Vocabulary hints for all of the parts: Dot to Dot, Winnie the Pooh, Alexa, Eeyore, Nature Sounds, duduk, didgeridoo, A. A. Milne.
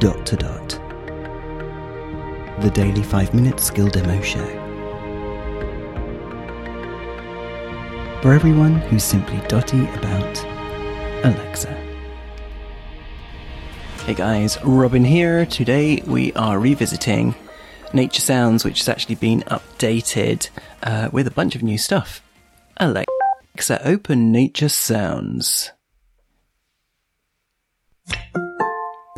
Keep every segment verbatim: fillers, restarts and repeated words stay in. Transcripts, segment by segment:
Dot to Dot, the daily five-minute skill demo show. For everyone who's simply dotty about Alexa. Hey guys, Robin here. Today we are revisiting Nature Sounds, which has actually been updated uh, with a bunch of new stuff. Alexa, open Nature Sounds.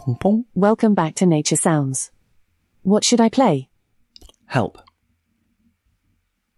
Pong, pong. Welcome back to Nature Sounds. What should I play? Help.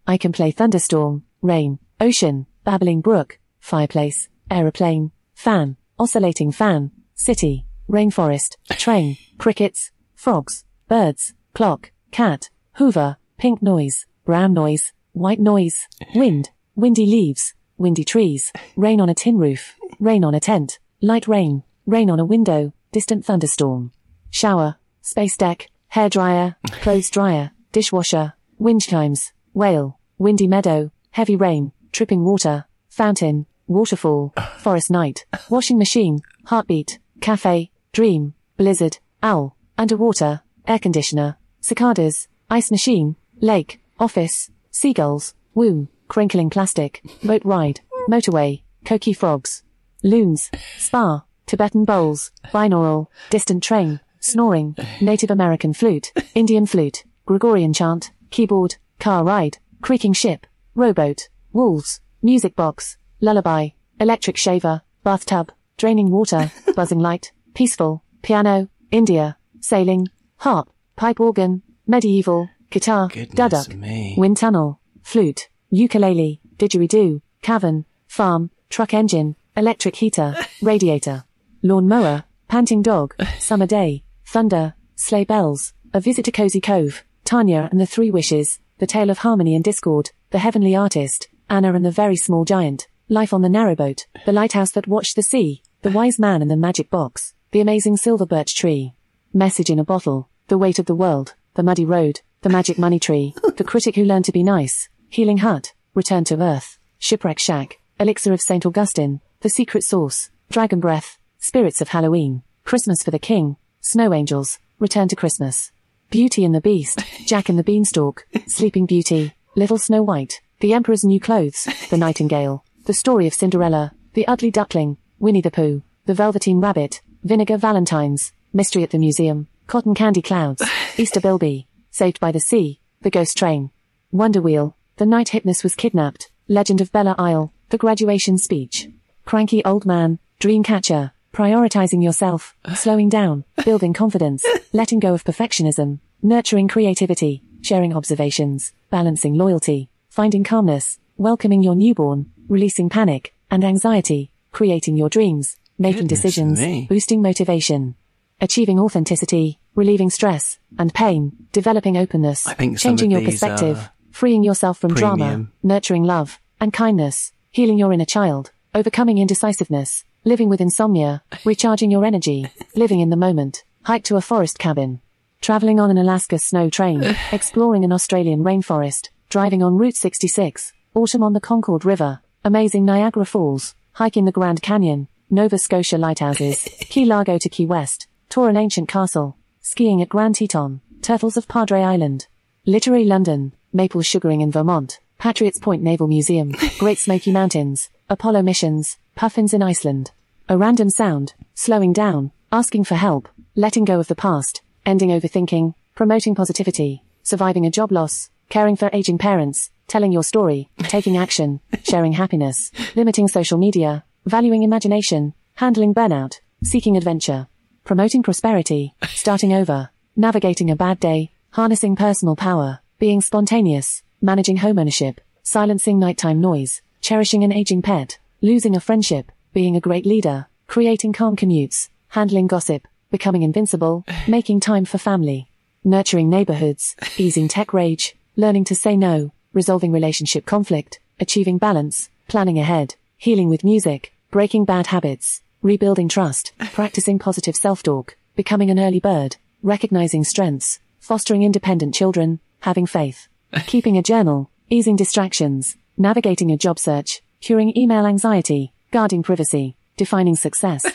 I can play thunderstorm, rain, ocean, babbling brook, fireplace, aeroplane, fan, oscillating fan, city, rainforest, train, crickets, frogs, birds, clock, cat, hoover, pink noise, brown noise, white noise, wind, windy leaves, windy trees, rain on a tin roof, rain on a tent, light rain, rain on a window, distant thunderstorm, shower, space deck, hairdryer, clothes dryer, dishwasher, wind chimes, whale, windy meadow, heavy rain, tripping water, fountain, waterfall, forest night, washing machine, heartbeat, cafe, dream, blizzard, owl, underwater, air conditioner, cicadas, ice machine, lake, office, seagulls, womb, crinkling plastic, boat ride, motorway, coqui frogs, loons, spa, Tibetan bowls, binaural, distant train, snoring, Native American flute, Indian flute, Gregorian chant, keyboard, car ride, creaking ship, rowboat, wolves, music box, lullaby, electric shaver, bathtub, draining water, buzzing light, peaceful, piano, India, sailing, harp, pipe organ, medieval, guitar, duduk, wind tunnel, flute, ukulele, didgeridoo, cavern, farm, truck engine, electric heater, radiator, lawn mower, panting dog, summer day, thunder, sleigh bells, a visit to Cozy Cove, Tanya and the Three Wishes, the tale of harmony and discord, the heavenly artist, Anna and the very small giant, life on the narrowboat, the lighthouse that watched the sea, the wise man and the magic box, the amazing silver birch tree, message in a bottle, the weight of the world, the muddy road, the magic money tree, the critic who learned to be nice, healing hut, return to earth, shipwreck shack, elixir of Saint Augustine, the secret sauce, dragon breath, spirits of Halloween, Christmas for the king, snow angels, return to Christmas, Beauty and the Beast, Jack and the Beanstalk, Sleeping Beauty, Little Snow White, the Emperor's New Clothes, the Nightingale, the story of Cinderella, the Ugly Duckling, Winnie the Pooh, the Velveteen Rabbit, Vinegar Valentines, Mystery at the Museum, Cotton Candy Clouds, Easter Bilby, Saved by the Sea, the Ghost Train, Wonder Wheel, the Night Hypnotist Was Kidnapped, Legend of Belle Isle, the Graduation Speech, Cranky Old Man, Dreamcatcher, Prioritizing Yourself, Slowing Down, Building Confidence, Letting Go of Perfectionism, Nurturing Creativity, Sharing Observations, Balancing Loyalty, Finding Calmness, Welcoming Your Newborn, Releasing Panic and Anxiety, Creating Your Dreams, Making Goodness Decisions, me. Boosting Motivation, Achieving Authenticity, Relieving Stress and Pain, Developing Openness, Changing Your Perspective, Freeing Yourself from premium. Drama, Nurturing Love and Kindness, Healing Your Inner Child, Overcoming Indecisiveness, Living with Insomnia, Recharging Your Energy, Living in the Moment, Hike to a Forest Cabin, Traveling on an Alaska Snow Train, Exploring an Australian Rainforest, Driving on Route sixty-six, Autumn on the Concord River, Amazing Niagara Falls, Hiking the Grand Canyon, Nova Scotia Lighthouses, Key Largo to Key West, Tour an Ancient Castle, Skiing at Grand Teton, Turtles of Padre Island, Literary London, Maple Sugaring in Vermont, Patriots Point Naval Museum, Great Smoky Mountains, Apollo Missions, Puffins in Iceland, A Random Sound, Slowing Down, Asking for Help, Letting Go of the Past, Ending Overthinking, Promoting Positivity, Surviving a Job Loss, Caring for Aging Parents, Telling Your Story, Taking Action, Sharing Happiness, Limiting Social Media, Valuing Imagination, Handling Burnout, Seeking Adventure, Promoting Prosperity, Starting Over, Navigating a Bad Day, Harnessing Personal Power, Being Spontaneous, Managing Homeownership, Silencing Nighttime Noise, Cherishing an Aging Pet, Losing a Friendship, Being a Great Leader, Creating Calm Commutes, Handling Gossip, Becoming Invincible, Making Time for Family, Nurturing Neighborhoods, Easing Tech Rage, Learning to Say No, Resolving Relationship Conflict, Achieving Balance, Planning Ahead, Healing with Music, Breaking Bad Habits, Rebuilding Trust, Practicing Positive Self-Talk, Becoming an Early Bird, Recognizing Strengths, Fostering Independent Children, Having Faith, Keeping a Journal, Easing Distractions, Navigating a Job Search, Curing Email Anxiety, Guarding Privacy, Defining Success,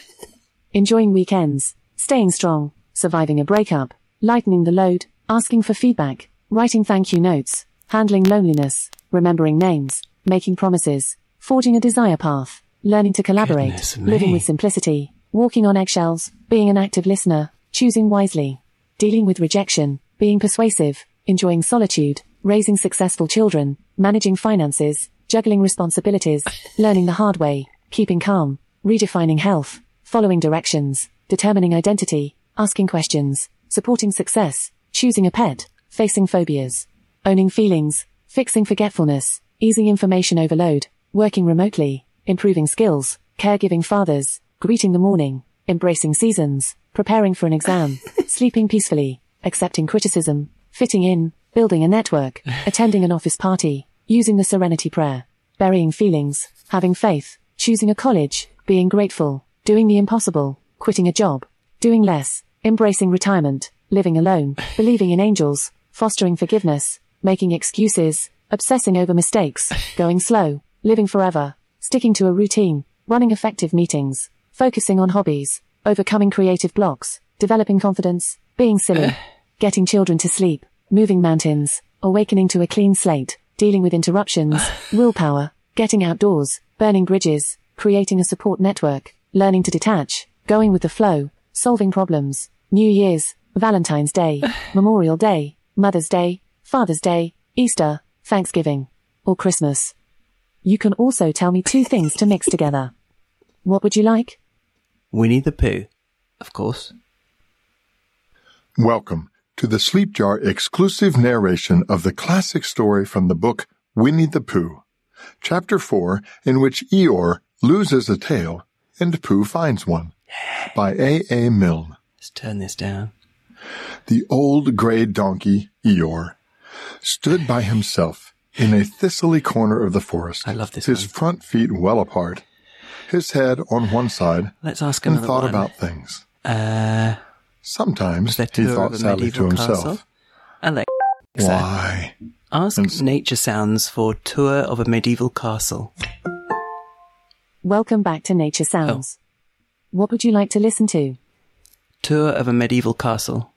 Enjoying Weekends, Staying Strong, surviving a breakup, lightening the load, asking for feedback, writing thank you notes, handling loneliness, remembering names, making promises, forging a desire path, learning to collaborate, living with simplicity, walking on eggshells, being an active listener, choosing wisely, dealing with rejection, being persuasive, enjoying solitude, raising successful children, managing finances, juggling responsibilities, learning the hard way, keeping calm, redefining health, following directions, determining identity, asking questions, supporting success, choosing a pet, facing phobias, owning feelings, fixing forgetfulness, easing information overload, working remotely, improving skills, caregiving fathers, greeting the morning, embracing seasons, preparing for an exam, sleeping peacefully, accepting criticism, fitting in, building a network, attending an office party, using the serenity prayer, burying feelings, having faith, choosing a college, being grateful, doing the impossible, quitting a job, doing less, embracing retirement, living alone, believing in angels, fostering forgiveness, making excuses, obsessing over mistakes, going slow, living forever, sticking to a routine, running effective meetings, focusing on hobbies, overcoming creative blocks, developing confidence, being silly, getting children to sleep, moving mountains, awakening to a clean slate, dealing with interruptions, willpower, getting outdoors, burning bridges, creating a support network, learning to detach, going with the flow, solving problems, New Year's, Valentine's Day, Memorial Day, Mother's Day, Father's Day, Easter, Thanksgiving, or Christmas. You can also tell me two things to mix together. What would you like? Winnie the Pooh, of course. Welcome to the Sleep Jar exclusive narration of the classic story from the book Winnie the Pooh, Chapter four, in which Eeyore loses a tail and Pooh finds one, by A. A. Milne. Let's turn this down. The old grey donkey, Eeyore, stood by himself in a thistly corner of the forest. I love this His one. Front feet well apart, his head on one side. Let's ask another and thought one. About things. Uh... Sometimes he thought sadly to himself, Alexa, why? Ask s- Nature Sounds for Tour of a Medieval Castle. Welcome back to Nature Sounds. Oh. What would you like to listen to? Tour of a Medieval Castle.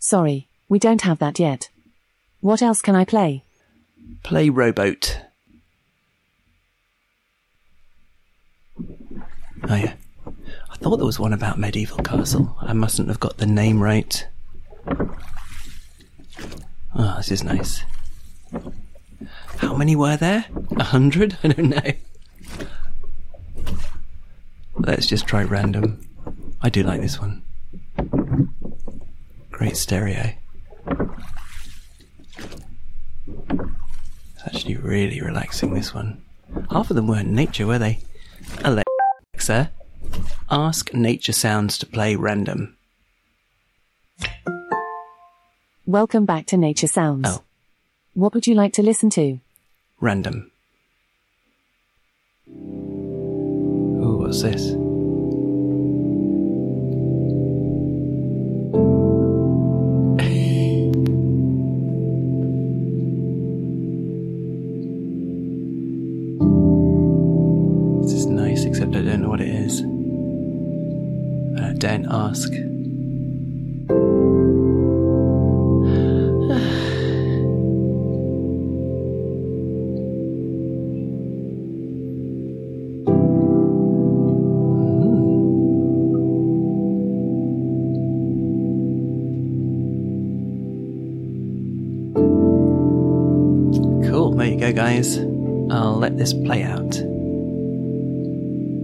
Sorry, we don't have that yet. What else can I play? Play Rowboat. Oh, yeah. I thought there was one about medieval castle. I mustn't have got the name right. Oh, this is nice. How many were there? A hundred? I don't know. Let's just try random. I do like this one. Great stereo. It's actually really relaxing, this one. Half of them weren't nature, were they? Alexa, ask Nature Sounds to play random. Welcome back to Nature Sounds. Oh. What would you like to listen to? Random. Ooh, what's this? This is nice, except I don't know what it is. I don't ask. Cool, there you go, guys. I'll let this play out.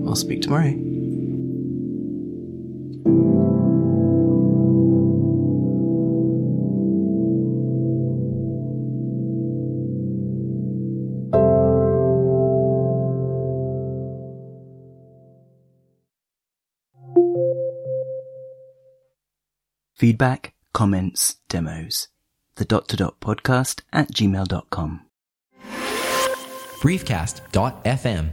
I'll speak tomorrow. Feedback, comments, demos. The Dot to Dot podcast at gmail dot com. briefcast dot f m